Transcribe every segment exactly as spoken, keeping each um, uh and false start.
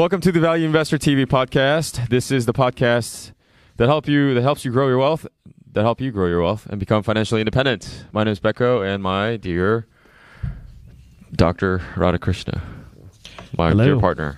Welcome to the Value Investor T V podcast. This is the podcast that help you that helps you grow your wealth, that help you grow your wealth and become financially independent. My name is Beko, and my dear Doctor Radhakrishna, my Hello. dear partner.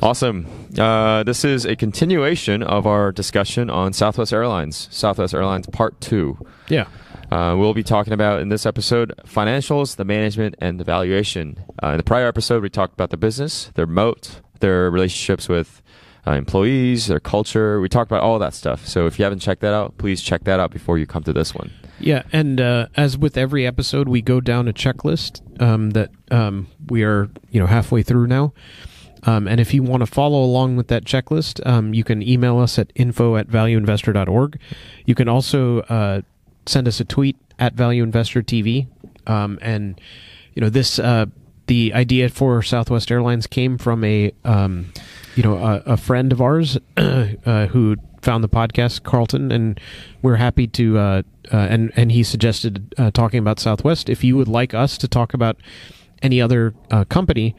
Awesome. Uh, this is a continuation of our discussion on Southwest Airlines, Southwest Airlines Part Two. Yeah. Uh, we'll be talking about in this episode financials, the management, and the valuation. Uh, in the prior episode, we talked about the business, their moat, their relationships with uh, employees, their culture. We talked about all that stuff. So if you haven't checked that out, please check that out before you come to this one. Yeah, and uh, as with every episode, we go down a checklist um, that um, we are you know halfway through now. Um, and if you want to follow along with that checklist, um, you can email us at info at value investor dot org. You can also uh, send us a tweet at Value Investor T V. Um, and, you know, this uh, the idea for Southwest Airlines came from a, um, you know, a, a friend of ours uh, who found the podcast, Carlton, and we're happy to, uh, uh, and, and he suggested uh, talking about Southwest. If you would like us to talk about any other uh, company,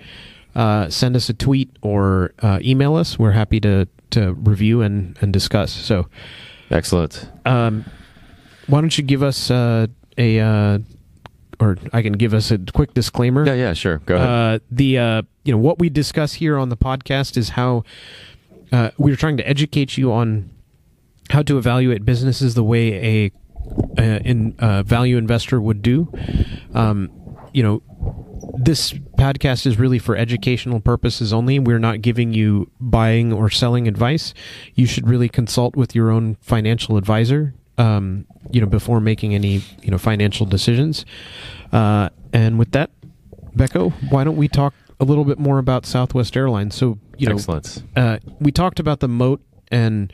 Uh, send us a tweet or uh, email us. We're happy to to review and, and discuss. So, excellent. Um, why don't you give us uh, a, uh, or I can give us a quick disclaimer. Yeah, yeah, sure. Go ahead. Uh, the uh, you know what we discuss here on the podcast is how uh, we're trying to educate you on how to evaluate businesses the way a, a in uh, value investor would do. Um, you know. This podcast is really for educational purposes only. We're not giving you buying or selling advice. You should really consult with your own financial advisor, um, you know, before making any, you know, financial decisions. Uh, and with that, Beko, why don't we talk a little bit more about Southwest Airlines? So, you know, Excellent. Uh, we talked about the moat and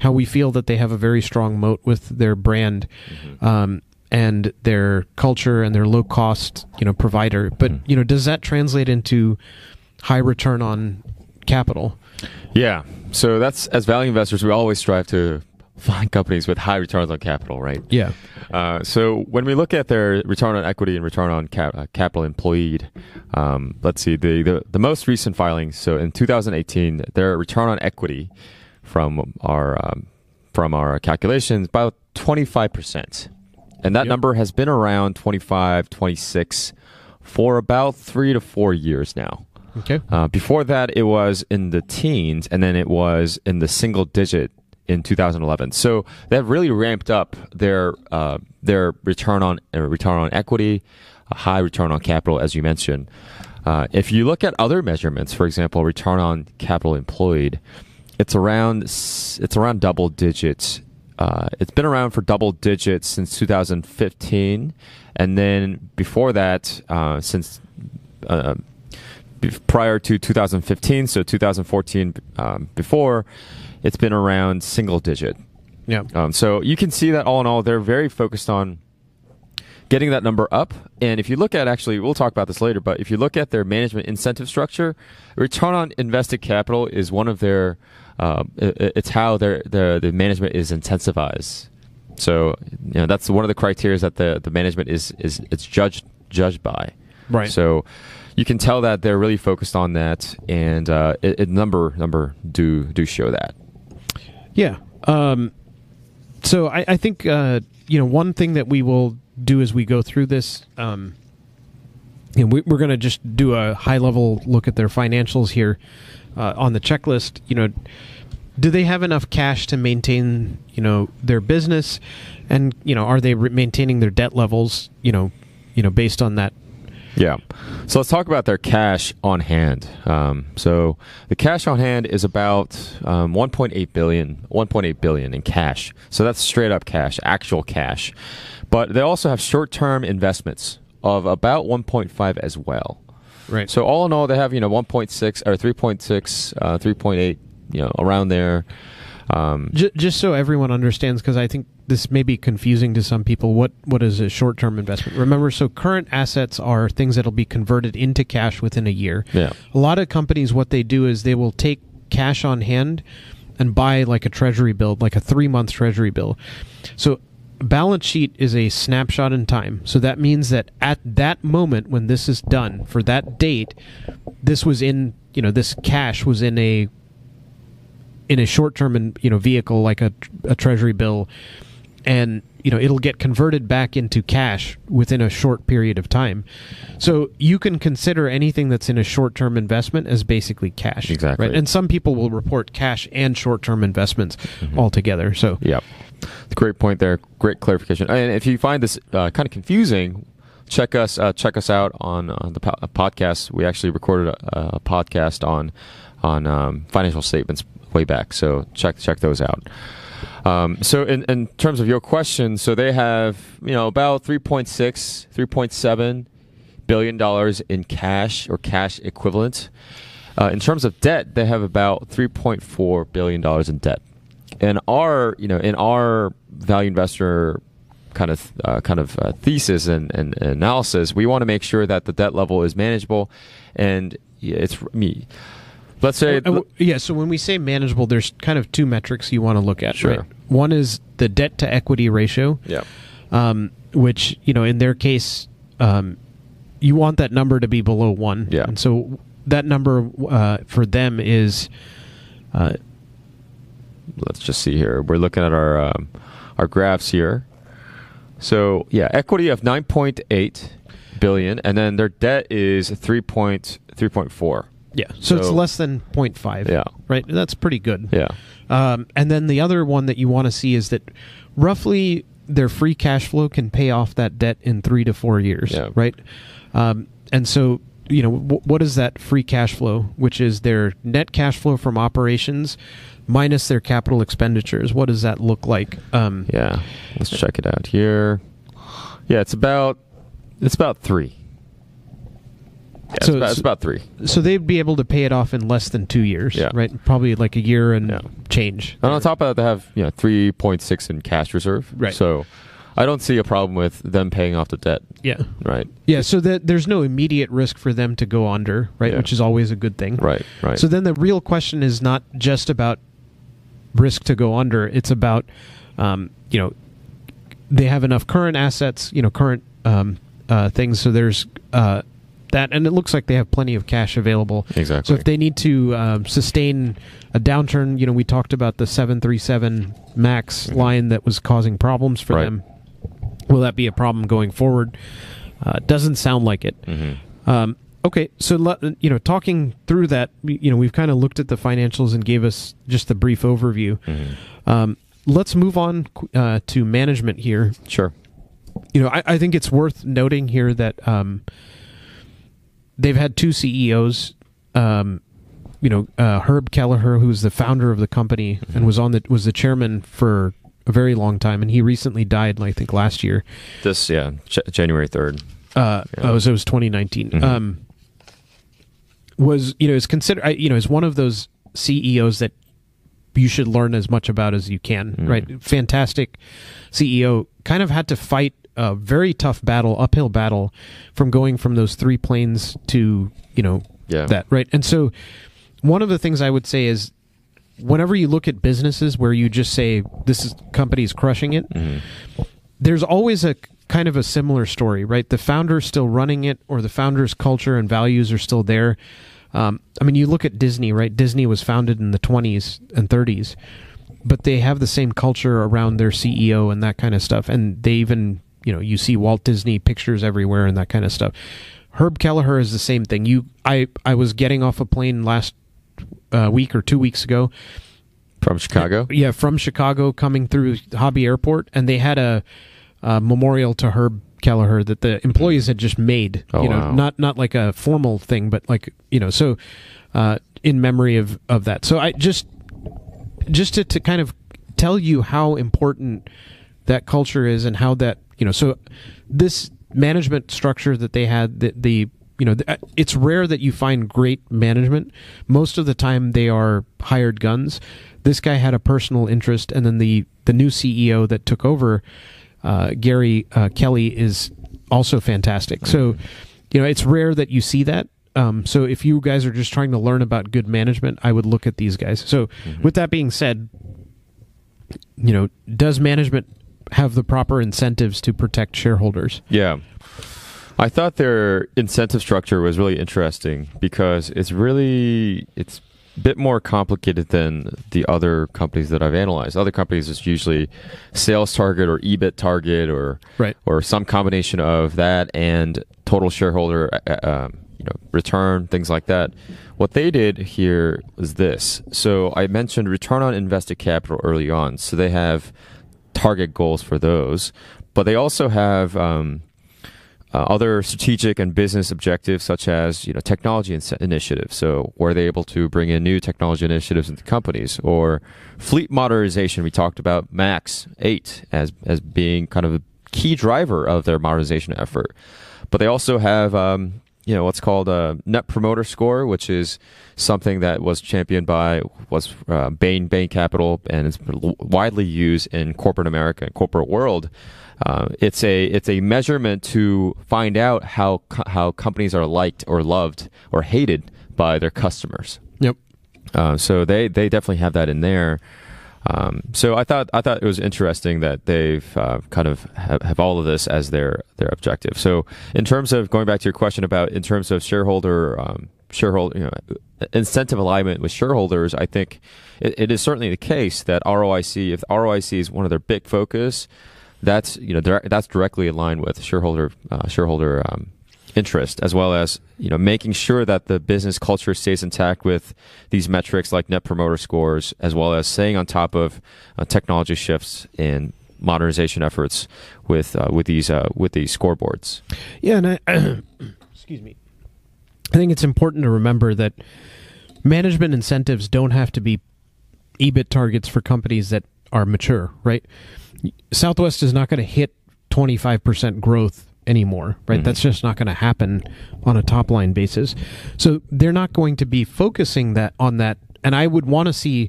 how we feel that they have a very strong moat with their brand. Mm-hmm. Um, and their culture and their low cost, you know, provider. But, you know, does that translate into high return on capital? Yeah. So that's, as value investors, we always strive to find companies with high returns on capital, right? Yeah. Uh, so when we look at their return on equity and return on cap, uh, capital employed, um, let's see, the, the, the most recent filings. So in two thousand eighteen, their return on equity from our, um, from our calculations, about twenty-five percent. And that yep. number has been around twenty-five, twenty-six for about three to four years now. Okay. Uh, before that, it was in the teens, and then it was in the single digit in two thousand eleven. So that really ramped up their uh, their return on uh, return on equity, a high return on capital, as you mentioned. Uh, if you look at other measurements, for example, return on capital employed, it's around it's around double digits. Uh, it's been around for double digits since two thousand fifteen, and then before that, uh, since uh, b- prior to two thousand fifteen, so two thousand fourteen um, before, it's been around single digit. Yeah. Um, so you can see that all in all, they're very focused on getting that number up. And if you look at, actually, we'll talk about this later, but if you look at their management incentive structure, return on invested capital is one of their... Uh, it, it's how their, their the management is incentivized. So you know that's one of the criteria that the, the management is is it's judged judged by. Right. So you can tell that they're really focused on that, and uh, it, it number number do do show that. Yeah. Um, so I, I think uh, you know one thing that we will do as we go through this. Um, And we, we're going to just do a high-level look at their financials here uh, on the checklist. You know, do they have enough cash to maintain, you know, their business, and you know, are they re- maintaining their debt levels? You know, you know, based on that. Yeah. So let's talk about their cash on hand. Um, so the cash on hand is about um, one point eight billion in cash. So that's straight up cash, actual cash. But they also have short-term investments of about one point five as well. Right. So all in all, they have, you know, one point six or three point six, uh, three point eight, you know, around there. Um, just, just so everyone understands, because I think this may be confusing to some people, what, what is a short-term investment? Remember, so current assets are things that will be converted into cash within a year. Yeah. A lot of companies, what they do is they will take cash on hand and buy like a treasury bill, like a three-month treasury bill. So balance sheet is a snapshot in time. So that means that at that moment when this is done, for that date, this was in, you know, this cash was in a in a short-term and, you know, vehicle like a, a treasury bill, and, you know, it'll get converted back into cash within a short period of time. So you can consider anything that's in a short-term investment as basically cash. Exactly. Right? And some people will report cash and short-term investments mm-hmm. all together. So yeah. Great point there. Great clarification. And if you find this uh, kind of confusing, check us uh, check us out on, on the po- podcast. We actually recorded a, a podcast on on um, financial statements way back. So check check those out. Um, so in, in terms of your question, so they have, you know, about three point six, three point seven billion dollars in cash or cash equivalent. Uh, in terms of debt, they have about three point four billion dollars in debt. In our, you know, in our value investor kind of uh, kind of uh, thesis and, and, and analysis, we want to make sure that the debt level is manageable, and it's me. Let's say, uh, uh, yeah. So when we say manageable, there's kind of two metrics you want to look at. Sure. Right? One is the debt to equity ratio. Yeah. Um, which, you know, in their case, um, you want that number to be below one. Yeah. And so that number uh, for them is. Uh, Let's just see here. We're looking at our um, our graphs here. So yeah, equity of nine point eight billion, and then their debt is three point three point four. Yeah, so, so it's less than zero point five. Yeah, right. That's pretty good. Yeah. Um, and then the other one that you want to see is that roughly their free cash flow can pay off that debt in three to four years. Yeah. Right. Um, and so, you know, w- what is that free cash flow? Which is their net cash flow from operations minus their capital expenditures. What does that look like? Um, yeah, let's check it out here. Yeah, it's about it's about three. Yeah, so it's about, it's about three. So they'd be able to pay it off in less than two years, yeah. right? Probably like a year and yeah. change. And on top of that, they have, you know, three point six in cash reserve. Right. So I don't see a problem with them paying off the debt. Yeah. Right. Yeah, so that there's no immediate risk for them to go under, right? Yeah. Which is always a good thing. Right. Right. So then the real question is not just about risk to go under. It's about, um, you know, they have enough current assets, you know, current um, uh, things. So there's uh, that, and it looks like they have plenty of cash available. Exactly. So if they need to uh, sustain a downturn, you know, we talked about the seven thirty-seven MAX mm-hmm. line that was causing problems for right. them. Will that be a problem going forward? Uh, doesn't sound like it. Mm-hmm. Um, Okay, so, you know, talking through that, you know, we've kind of looked at the financials and gave us just a brief overview. Mm-hmm. Um, let's move on uh, to management here. Sure. You know, I, I think it's worth noting here that um, they've had two C E Os. Um, you know, uh, Herb Kelleher, who's the founder of the company mm-hmm. and was on the was the chairman for a very long time, and he recently died, I think, last year. This yeah, J- January third. Uh, yeah. Oh, so it was twenty nineteen. Mm-hmm. Um, was, you know, is considered, you know, is one of those C E Os that you should learn as much about as you can, mm. right? Fantastic C E O, kind of had to fight a very tough battle, uphill battle, from going from those three planes to, you know, yeah. that, right? And so one of the things I would say is whenever you look at businesses where you just say, this is, company's crushing it, mm. there's always a kind of a similar story, right? The founder's still running it, or the founder's culture and values are still there. Um, I mean, you look at Disney, right? Disney was founded in the twenties and thirties, but they have the same culture around their C E O and that kind of stuff. And they even, you know, you see Walt Disney pictures everywhere and that kind of stuff. Herb Kelleher is the same thing. You, I, I was getting off a plane last uh, week or two weeks ago. From Chicago? Yeah, from Chicago, coming through Hobby Airport, and they had a Uh, memorial to Herb Kelleher that the employees had just made, oh, you know, wow. not not like a formal thing, but like, you know, so uh, in memory of, of that. So I just just to, to kind of tell you how important that culture is, and how that, you know, so this management structure that they had, the, the you know, the, it's rare that you find great management. Most of the time they are hired guns. This guy had a personal interest, and then the, the new C E O that took over, Uh, Gary uh, Kelly, is also fantastic. So, you know, it's rare that you see that. Um, so if you guys are just trying to learn about good management, I would look at these guys. So mm-hmm. with that being said, you know, does management have the proper incentives to protect shareholders. Yeah. I thought their incentive structure was really interesting because it's really, it's a bit more complicated than the other companies that I've analyzed. Other companies, it's usually sales target or E B I T target or right. or some combination of that and total shareholder uh, you know, return, things like that. What they did here was this. So I mentioned return on invested capital early on. So they have target goals for those, but they also have... Um, Uh, other strategic and business objectives, such as you know technology in- initiatives. So, were they able to bring in new technology initiatives into companies, or fleet modernization? We talked about Max eight as as being kind of a key driver of their modernization effort. But they also have um, you know what's called a Net Promoter Score, which is something that was championed by was uh, Bain Bain Capital, and it's widely used in corporate America and corporate world. Uh, it's a it's a measurement to find out how co- how companies are liked or loved or hated by their customers. Yep. Uh, so they, they definitely have that in there. Um, so I thought I thought it was interesting that they've uh, kind of have, have all of this as their their objective. So in terms of going back to your question about in terms of shareholder um, shareholder you know incentive alignment with shareholders, I think it, it is certainly the case that R O I C, if R O I C is one of their big focus. That's you know direct, that's directly aligned with shareholder uh, shareholder um, interest, as well as you know making sure that the business culture stays intact with these metrics like Net Promoter Scores, as well as staying on top of uh, technology shifts and modernization efforts with uh, with these uh, with these scoreboards. Yeah, and I, excuse me, I think it's important to remember that management incentives don't have to be E B I T targets for companies that are mature, right? Southwest is not going to hit twenty-five percent growth anymore, right? Mm-hmm. That's just not going to happen on a top line basis. So they're not going to be focusing that on that. And I would want to see,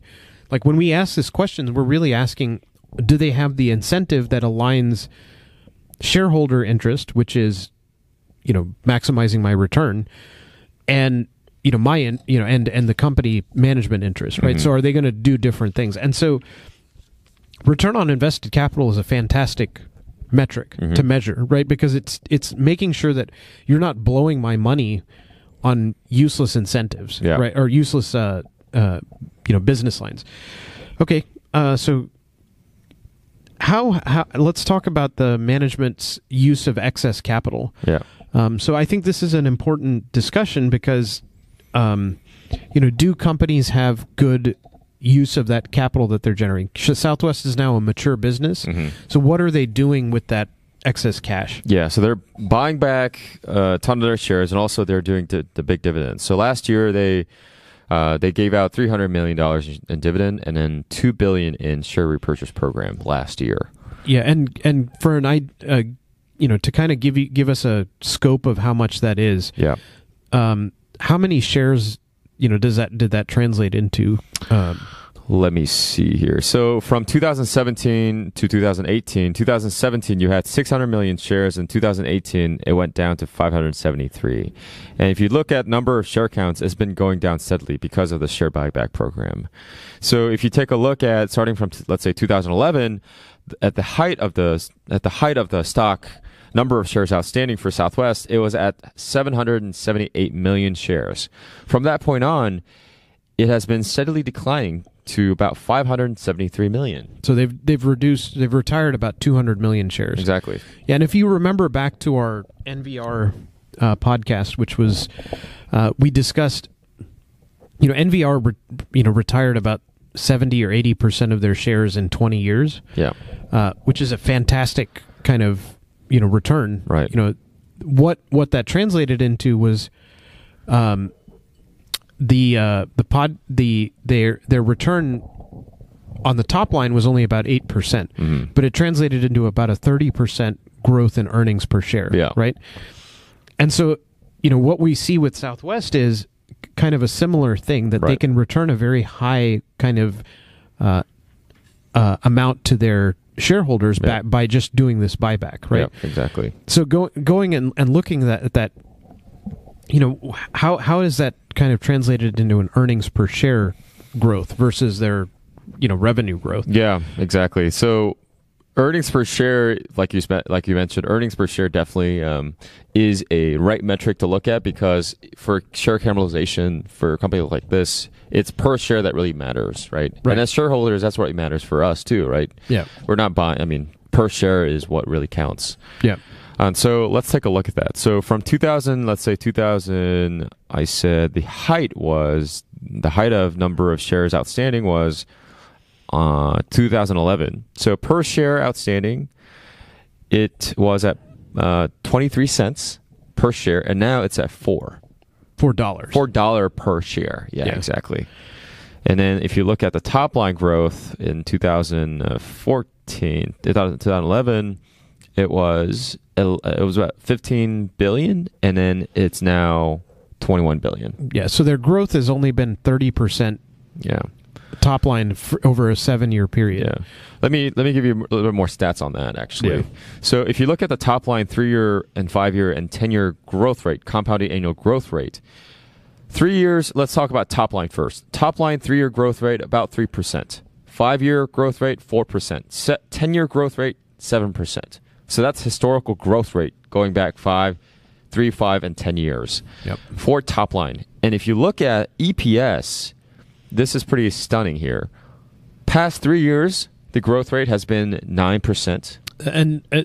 like when we ask this question, we're really asking, do they have the incentive that aligns shareholder interest, which is, you know, maximizing my return and, you know, my, in, you know, and, and the company management interest, right? Mm-hmm. So are they going to do different things? And so return on invested capital is a fantastic metric mm-hmm. to measure, right? Because it's it's making sure that you're not blowing my money on useless incentives, yeah. right? Or useless, uh, uh, you know, business lines. Okay, uh, so how, how? Let's talk about the management's use of excess capital. Yeah. Um, so I think this is an important discussion because, um, you know, do companies have good use of that capital that they're generating? Southwest is now a mature business. Mm-hmm. So what are they doing with that excess cash? Yeah, so they're buying back a ton of their shares, and also they're doing the, the big dividends. So last year they uh, they gave out three hundred million dollars in dividend and then two billion dollars in share repurchase program last year. Yeah, and and for an I uh, you know to kind of give you give us a scope of how much that is. Yeah. Um, how many shares You know, does that did that translate into? Um, Let me see here. So from two thousand seventeen to two thousand eighteen, two thousand seventeen you had six hundred million shares, and two thousand eighteen it went down to five hundred seventy-three. And if you look at number of share counts, it's been going down steadily because of the share buyback program. So if you take a look at starting from let's say two thousand eleven, at the height of the at the height of the stock. Number of shares outstanding for Southwest, it was at seven hundred seventy-eight million shares. From that point on, it has been steadily declining to about five hundred seventy-three million. So they've they've reduced, they've retired about two hundred million shares. Exactly. Yeah, and if you remember back to our N V R uh, podcast, which was uh, we discussed, you know, N V R, re- you know, retired about seventy or eighty percent of their shares in twenty years. Yeah, uh, which is a fantastic kind of you know, return, right. You know, what, what that translated into was, um, the, uh, the pod, the, their, their return on the top line was only about eight percent, mm-hmm. but it translated into about a thirty percent growth in earnings per share. Yeah. Right. And so, you know, what we see with Southwest is kind of a similar thing that right. they can return a very high kind of, uh, uh, amount to their shareholders yeah. by, by just doing this buyback, right? Yeah, exactly. So go, going and, and looking at that, you know, how how is that kind of translated into an earnings per share growth versus their, you know, revenue growth? Yeah, exactly. So earnings per share, like you spent, like you mentioned, earnings per share definitely um, is a right metric to look at, because for share capitalization for a company like this, it's per share that really matters, right? Right. And as shareholders, that's what matters for us too, right? Yeah. We're not buying. I mean, per share is what really counts. Yeah. And so let's take a look at that. So from two thousand, let's say two thousand, I said the height was the height of number of shares outstanding was. Uh, two thousand eleven. So per share outstanding, it was at uh, twenty-three cents per share, and now it's at four. Four dollars. Four dollar per share. Yeah, yeah, exactly. And then if you look at the top line growth in two thousand fourteen, two thousand eleven, it was it was about fifteen billion, and then it's now twenty-one billion. Yeah. So their growth has only been thirty percent. Yeah. Top line for over a seven-year period. Yeah. Let me let me give you a little bit more stats on that, actually. Yeah. So if you look at the top line three-year and five-year and ten-year growth rate, compounded annual growth rate, three years, let's talk about top line first. Top line three-year growth rate, about three percent. Five-year growth rate, four percent. ten-year growth rate, seven percent. So that's historical growth rate going back five, three, five, and ten years. Yep. For top line. And if you look at E P S... this is pretty stunning here. Past three years, the growth rate has been nine percent. And uh,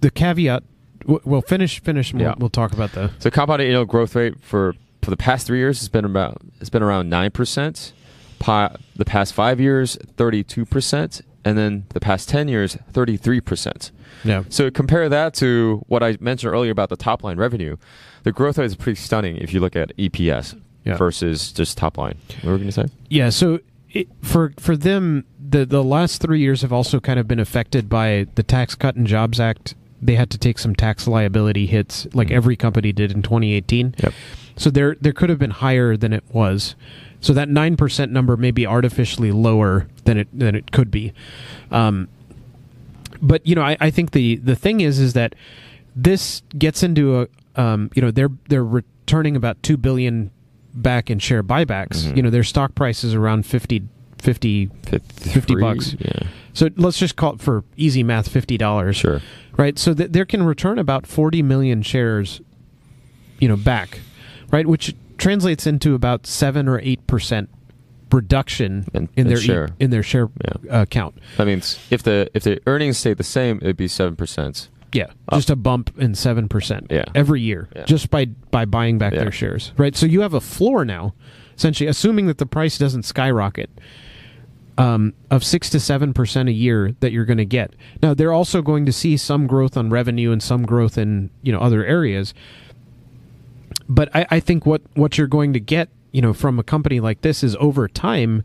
the caveat, w we'll finish, finish, and yeah. we'll, we'll talk about that. So compounded annual growth rate for, for the past three years has been about, it's been around nine percent. Pa the past five years, thirty-two percent. And then the past ten years, thirty-three percent. Yeah. So compare that to what I mentioned earlier about the top line revenue. The growth rate is pretty stunning if you look at E P S. Yeah. Versus just top line. What were we going to say? Yeah, so it, for for them, the, the last three years have also kind of been affected by the Tax Cut and Jobs Act. They had to take some tax liability hits like every company did in twenty eighteen. Yep. So there, there could have been higher than it was. So that nine percent number may be artificially lower than it, than it could be. Um, but, you know, I, I think the, the thing is, is that this gets into a, um, you know, they're, they're returning about two billion dollars back in share buybacks. Mm-hmm. You know, their stock price is around fifty, fifty, fifty bucks. Yeah. So let's just call it, for easy math, fifty dollars. Sure. Right. So th there can return about forty million shares, you know, back, right? Which translates into about seven or eight percent reduction in, in their share. E in their share yeah. uh, count. That means if the if the earnings stayed the same, it'd be seven percent. Yeah, up. Just a bump in seven percent yeah. every year, yeah. just by, by buying back yeah. their shares, right? So you have a floor now, essentially, assuming that the price doesn't skyrocket, um, of six to seven percent a year that you're going to get. Now, they're also going to see some growth on revenue and some growth in, you know, other areas. But I, I think what, what you're going to get, you know, from a company like this is over time,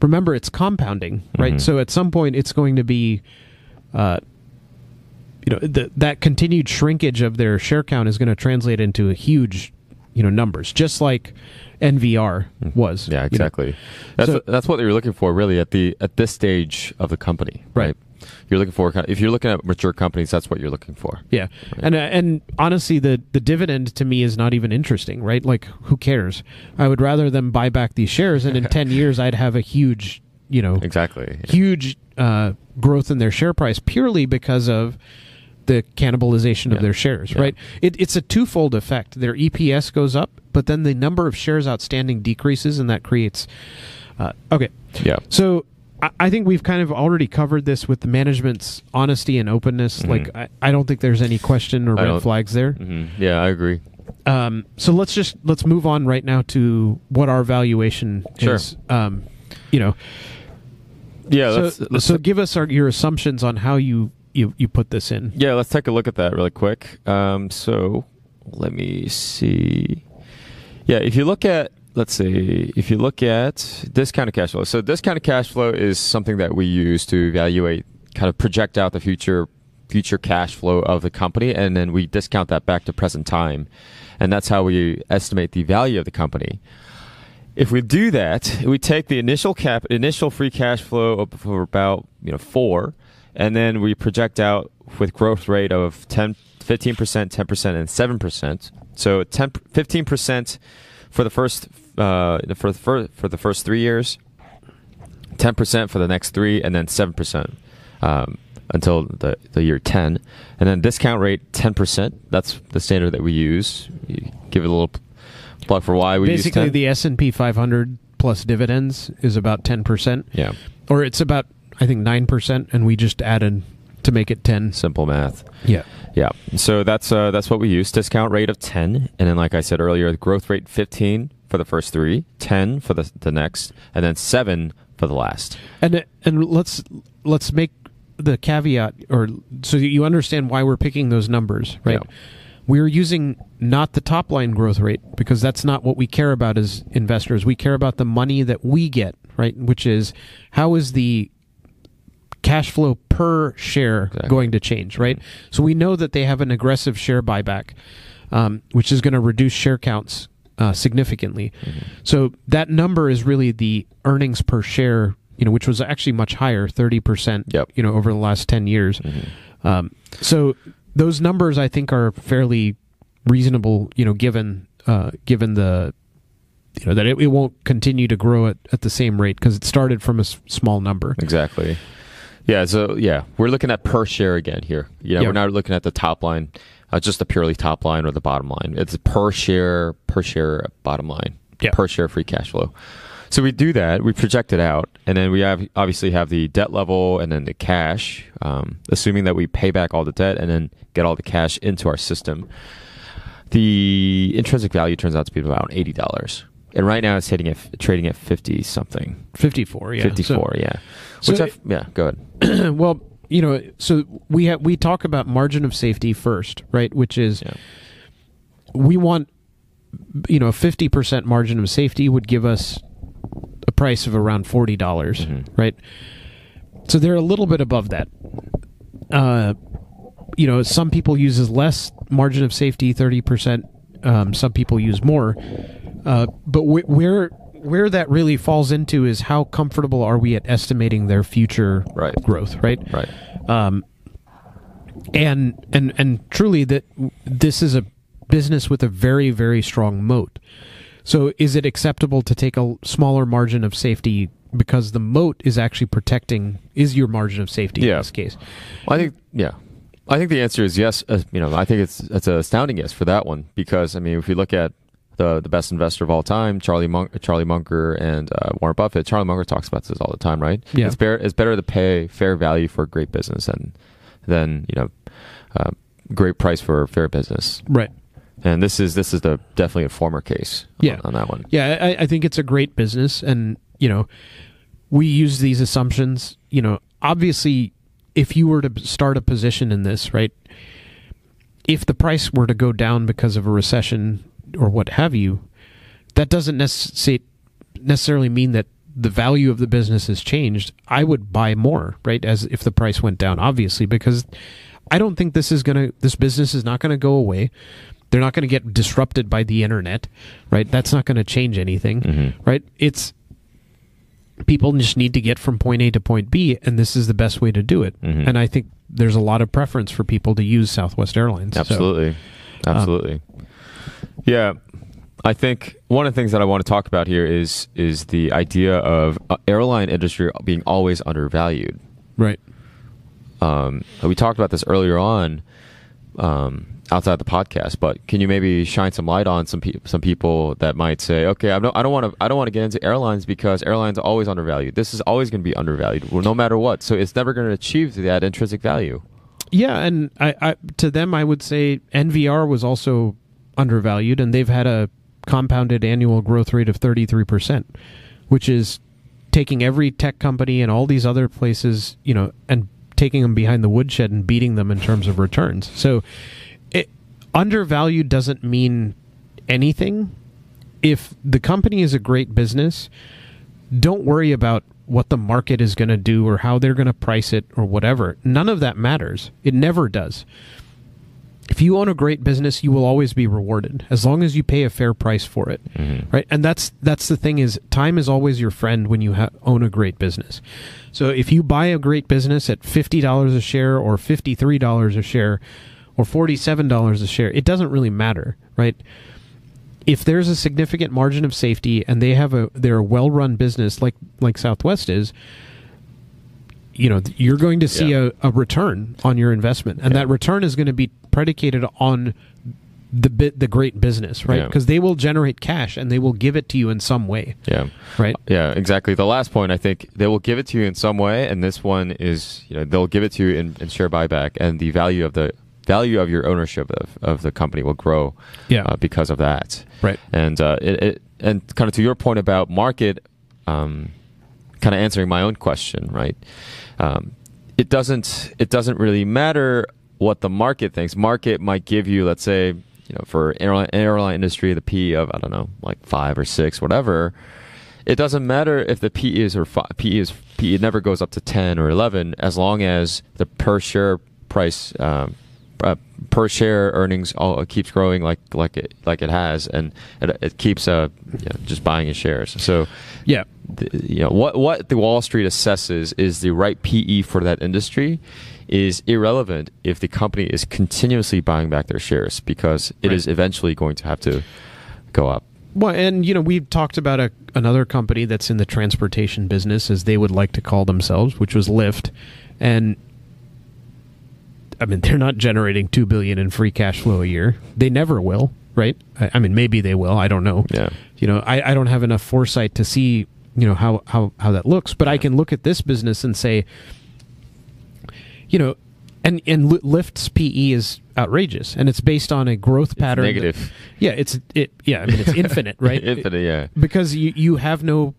remember, it's compounding, right? Mm-hmm. So at some point, it's going to be... Uh, you know, the, that continued shrinkage of their share count is going to translate into a huge, you know, numbers, just like N V R was. Yeah, exactly. You know? That's so, a, that's what you're looking for, really, at the at this stage of the company, right? right? You're looking for, if you're looking at mature companies, that's what you're looking for. Yeah, right? and uh, and honestly, the the dividend to me is not even interesting, right? Like, who cares? I would rather them buy back these shares, and in ten years, I'd have a huge, you know, exactly yeah. huge uh, growth in their share price purely because of the cannibalization yeah. of their shares, yeah. right? It, it's a twofold effect. Their E P S goes up, but then the number of shares outstanding decreases, and that creates... Uh, okay. Yeah. So I, I think we've kind of already covered this with the management's honesty and openness. Mm-hmm. Like, I, I don't think there's any question or I red don't. flags there. Mm-hmm. Yeah, I agree. Um, so let's just, let's move on right now to what our valuation sure. is. Um, you know. Yeah. So, let's, let's so give us our, your assumptions on how you... You, you put this in. Yeah, let's take a look at that really quick. Um, so let me see. Yeah, if you look at, let's see, if you look at discounted cash flow. So discounted cash flow is something that we use to evaluate, kind of project out the future future cash flow of the company, and then we discount that back to present time. And that's how we estimate the value of the company. If we do that, we take the initial cap, initial free cash flow of about, you know, four, and then we project out with growth rate of ten, fifteen percent, ten percent, and seven percent. So ten, fifteen percent for the first uh, for, for for the first three years, ten percent for the next three, and then seven percent um, until the, the year ten. And then discount rate, ten percent. That's the standard that we use. You give it a little plug for why we Basically, use ten. The S and P five hundred plus dividends is about ten percent. Yeah. Or it's about, I think, nine percent, and we just added to make it ten. Simple math. Yeah. Yeah. So that's uh, that's what we use. Discount rate of ten. And then, like I said earlier, growth rate fifteen for the first three, ten for the, the next, and then seven for the last. And and let's let's make the caveat, or so you understand why we're picking those numbers, right? Yeah. We're using not the top line growth rate, because that's not what we care about as investors. We care about the money that we get, right? Which is, how is the cash flow per share exactly. going to change, right? So we know that they have an aggressive share buyback, um, which is going to reduce share counts uh, significantly. Mm-hmm. So that number is really the earnings per share, you know, which was actually much higher, thirty percent, yep. you know, over the last ten years. Mm-hmm. Um, so those numbers, I think, are fairly reasonable, you know, given uh, given the, you know, that it, it won't continue to grow at, at the same rate, because it started from a s- small number. Exactly. Yeah, so yeah, we're looking at per share again here. Yeah, yep. We're not looking at the top line, uh, just the purely top line or the bottom line. It's per share, per share, bottom line, yep. per share free cash flow. So we do that, we project it out, and then we have obviously have the debt level and then the cash, um, assuming that we pay back all the debt and then get all the cash into our system. The intrinsic value turns out to be about eighty dollars. And right now it's hitting at, trading at fifty something. fifty-four, yeah. fifty-four, so, yeah. Which so, I've, yeah, go ahead. Well, you know, so we ha- we talk about margin of safety first, right? Which is yeah. we want, you know, a fifty percent margin of safety would give us a price of around forty dollars, mm-hmm. right? So they're a little bit above that. Uh, you know, some people use less margin of safety, thirty percent. Um, some people use more. Uh, but wh- where where that really falls into is, how comfortable are we at estimating their future right. growth, right? Right. Um, and and and truly, that this is a business with a very very strong moat. So, is it acceptable to take a smaller margin of safety, because the moat is actually protecting is your margin of safety yeah. in this case? Well, I think yeah. I think the answer is yes. Uh, you know, I think it's it's an astounding yes for that one, because I mean, if you look at The, the best investor of all time, Charlie Mon- Charlie Munger and uh, Warren Buffett. Charlie Munger talks about this all the time, right? Yeah. It's, bear, it's better to pay fair value for a great business than than you know uh, great price for a fair business, right? And this is this is the definitely a former case, yeah. on, on that one. Yeah, I, I think it's a great business, and you know, we use these assumptions. You know, obviously, if you were to start a position in this, right, if the price were to go down because of a recession or what have you, that doesn't necess- necessarily mean that the value of the business has changed. I would buy more, right, as if the price went down, obviously, because I don't think this is going to, this business is not going to go away. They're not going to get disrupted by the internet, right? That's not going to change anything, mm-hmm. right? It's, people just need to get from point A to point B, and this is the best way to do it. Mm-hmm. And I think there's a lot of preference for people to use Southwest Airlines. Absolutely. So, Absolutely. Um, Yeah, I think one of the things that I want to talk about here is is the idea of airline industry being always undervalued. Right. Um, we talked about this earlier on um, outside the podcast, but can you maybe shine some light on some pe- some people that might say, okay, I don't I don't want to I don't want to get into airlines because airlines are always undervalued. This is always going to be undervalued, well, no matter what. So it's never going to achieve that intrinsic value. Yeah, and I, I to them I would say N V R was also undervalued, and they've had a compounded annual growth rate of thirty-three percent, which is taking every tech company and all these other places, you know, and taking them behind the woodshed and beating them in terms of returns. So it, undervalued doesn't mean anything. If the company is a great business, don't worry about what the market is going to do or how they're going to price it or whatever. None of that matters. It never does. If you own a great business, you will always be rewarded, as long as you pay a fair price for it, mm-hmm. right? And that's that's the thing, is time is always your friend when you ha- own a great business. So if you buy a great business at fifty dollars a share or fifty-three dollars a share or forty-seven dollars a share, it doesn't really matter, right? If there's a significant margin of safety and they have a they're a well-run business like like Southwest is, you know, you're going to see yeah. a, a return on your investment, and yeah. that return is going to be predicated on the bit the great business, right? Because yeah. they will generate cash and they will give it to you in some way. Yeah, right. Yeah, exactly. The last point, I think they will give it to you in some way, and this one is, you know, they'll give it to you in, in share buyback, and the value of the value of your ownership of, of the company will grow, yeah, uh, because of that, right? And uh, it, it and kind of to your point about market, um, kind of answering my own question, right? Um, it doesn't it doesn't really matter what the market thinks. Market might give you, let's say, you know, for airline, airline industry, the P E of, I don't know, like five or six, whatever. It doesn't matter if the P E is or five, P E is P E never goes up to ten or eleven, as long as the per share price, um, uh, per share earnings, all uh, keeps growing like like it like it has, and it, it keeps uh you know, just buying in shares. So yeah. The, you know, what what the Wall Street assesses is the right P E for that industry is irrelevant if the company is continuously buying back their shares, because it right. is eventually going to have to go up. Well, and you know, we've talked about a, another company that's in the transportation business, as they would like to call themselves, which was Lyft, and I mean, they're not generating two billion in free cash flow a year. They never will, right? I, I mean, maybe they will. I don't know. Yeah. You know, I, I don't have enough foresight to see, you know, how, how, how that looks. But I can look at this business and say, you know, and, and Lyft's P E is outrageous, and it's based on a growth it's pattern. Negative. That, yeah, it's it. Yeah, I mean, it's infinite, right? Infinite, yeah. Because you, you have no.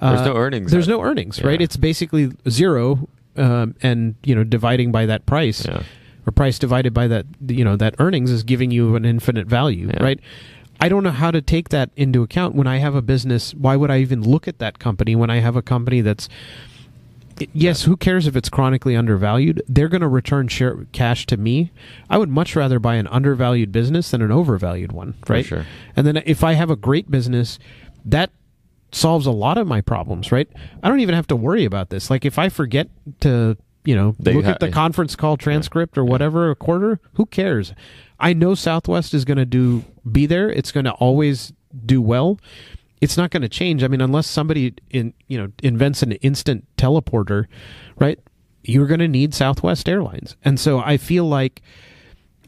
Uh, there's no earnings. There's no earnings, yeah. right? It's basically zero, um, and you know, dividing by that price, yeah. or price divided by that, you know, that earnings is giving you an infinite value, yeah. right? I don't know how to take that into account when I have a business. Why would I even look at that company when I have a company that's, yes, who cares if it's chronically undervalued? They're going to return share cash to me. I would much rather buy an undervalued business than an overvalued one, right? For sure. And then if I have a great business, that solves a lot of my problems, right? I don't even have to worry about this. Like if I forget to, you know, they look ha- at the conference call transcript or whatever, a quarter, who cares? I know Southwest is going to do be there. It's going to always do well. It's not going to change. I mean, unless somebody in you know invents an instant teleporter, right? You're going to need Southwest Airlines. And so I feel like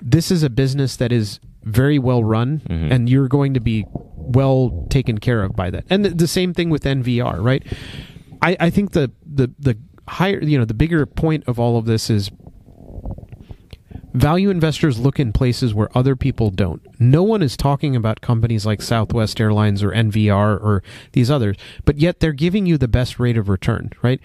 this is a business that is very well run, mm-hmm. and you're going to be well taken care of by that. And the, the same thing with N V R, right? I, I think the the the higher you know the bigger point of all of this is, value investors look in places where other people don't. No one is talking about companies like Southwest Airlines or N V R or these others, but yet they're giving you the best rate of return, right?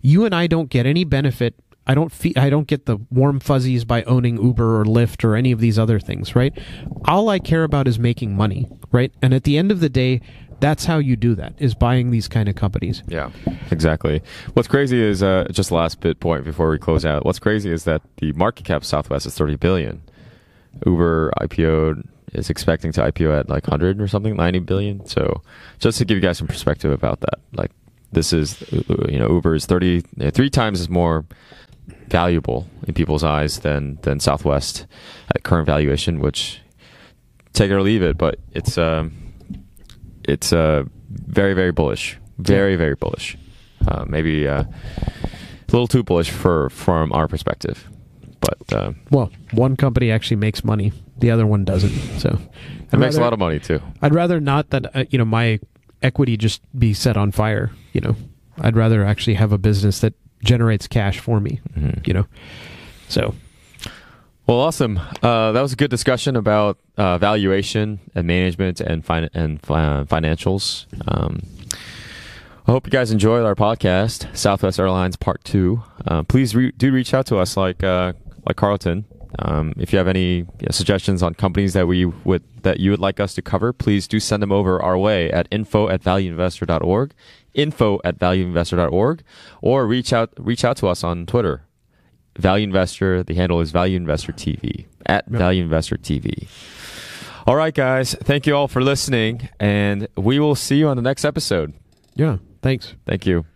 You and I don't get any benefit. I don't fe- I don't get the warm fuzzies by owning Uber or Lyft or any of these other things, right? All I care about is making money, right? And at the end of the day, that's how you do that, is buying these kind of companies. Yeah, exactly. What's crazy is, uh, just last bit point before we close out, what's crazy is that the market cap of Southwest is thirty billion dollars. Uber I P O'd, is expecting to I P O at like one hundred or something, ninety billion dollars. So just to give you guys some perspective about that, like this is, you know, Uber is thirty three times as more valuable in people's eyes than, than Southwest at current valuation, which take it or leave it, but it's... Um, It's uh, very, very bullish. Very, very bullish. Uh, maybe uh, a little too bullish for from our perspective. But uh, well, one company actually makes money; the other one doesn't. So it I'd makes rather, a lot of money too. I'd rather not that uh, you know my equity just be set on fire. You know, I'd rather actually have a business that generates cash for me. Mm-hmm. You know, so. Well, awesome. Uh, that was a good discussion about uh, valuation and management and fin- and uh, financials. Um, I hope you guys enjoyed our podcast, Southwest Airlines Part Two. Uh, please re- do reach out to us, like uh, like Carlton. Um, if you have any you know, suggestions on companies that we would that you would like us to cover, please do send them over our way at info at valueinvestor dot org, info at valueinvestor dot org, or reach out reach out to us on Twitter. Value Investor. The handle is Value Investor T V, at yep. Value Investor T V. All right, guys. Thank you all for listening, and we will see you on the next episode. Yeah. Thanks. Thank you.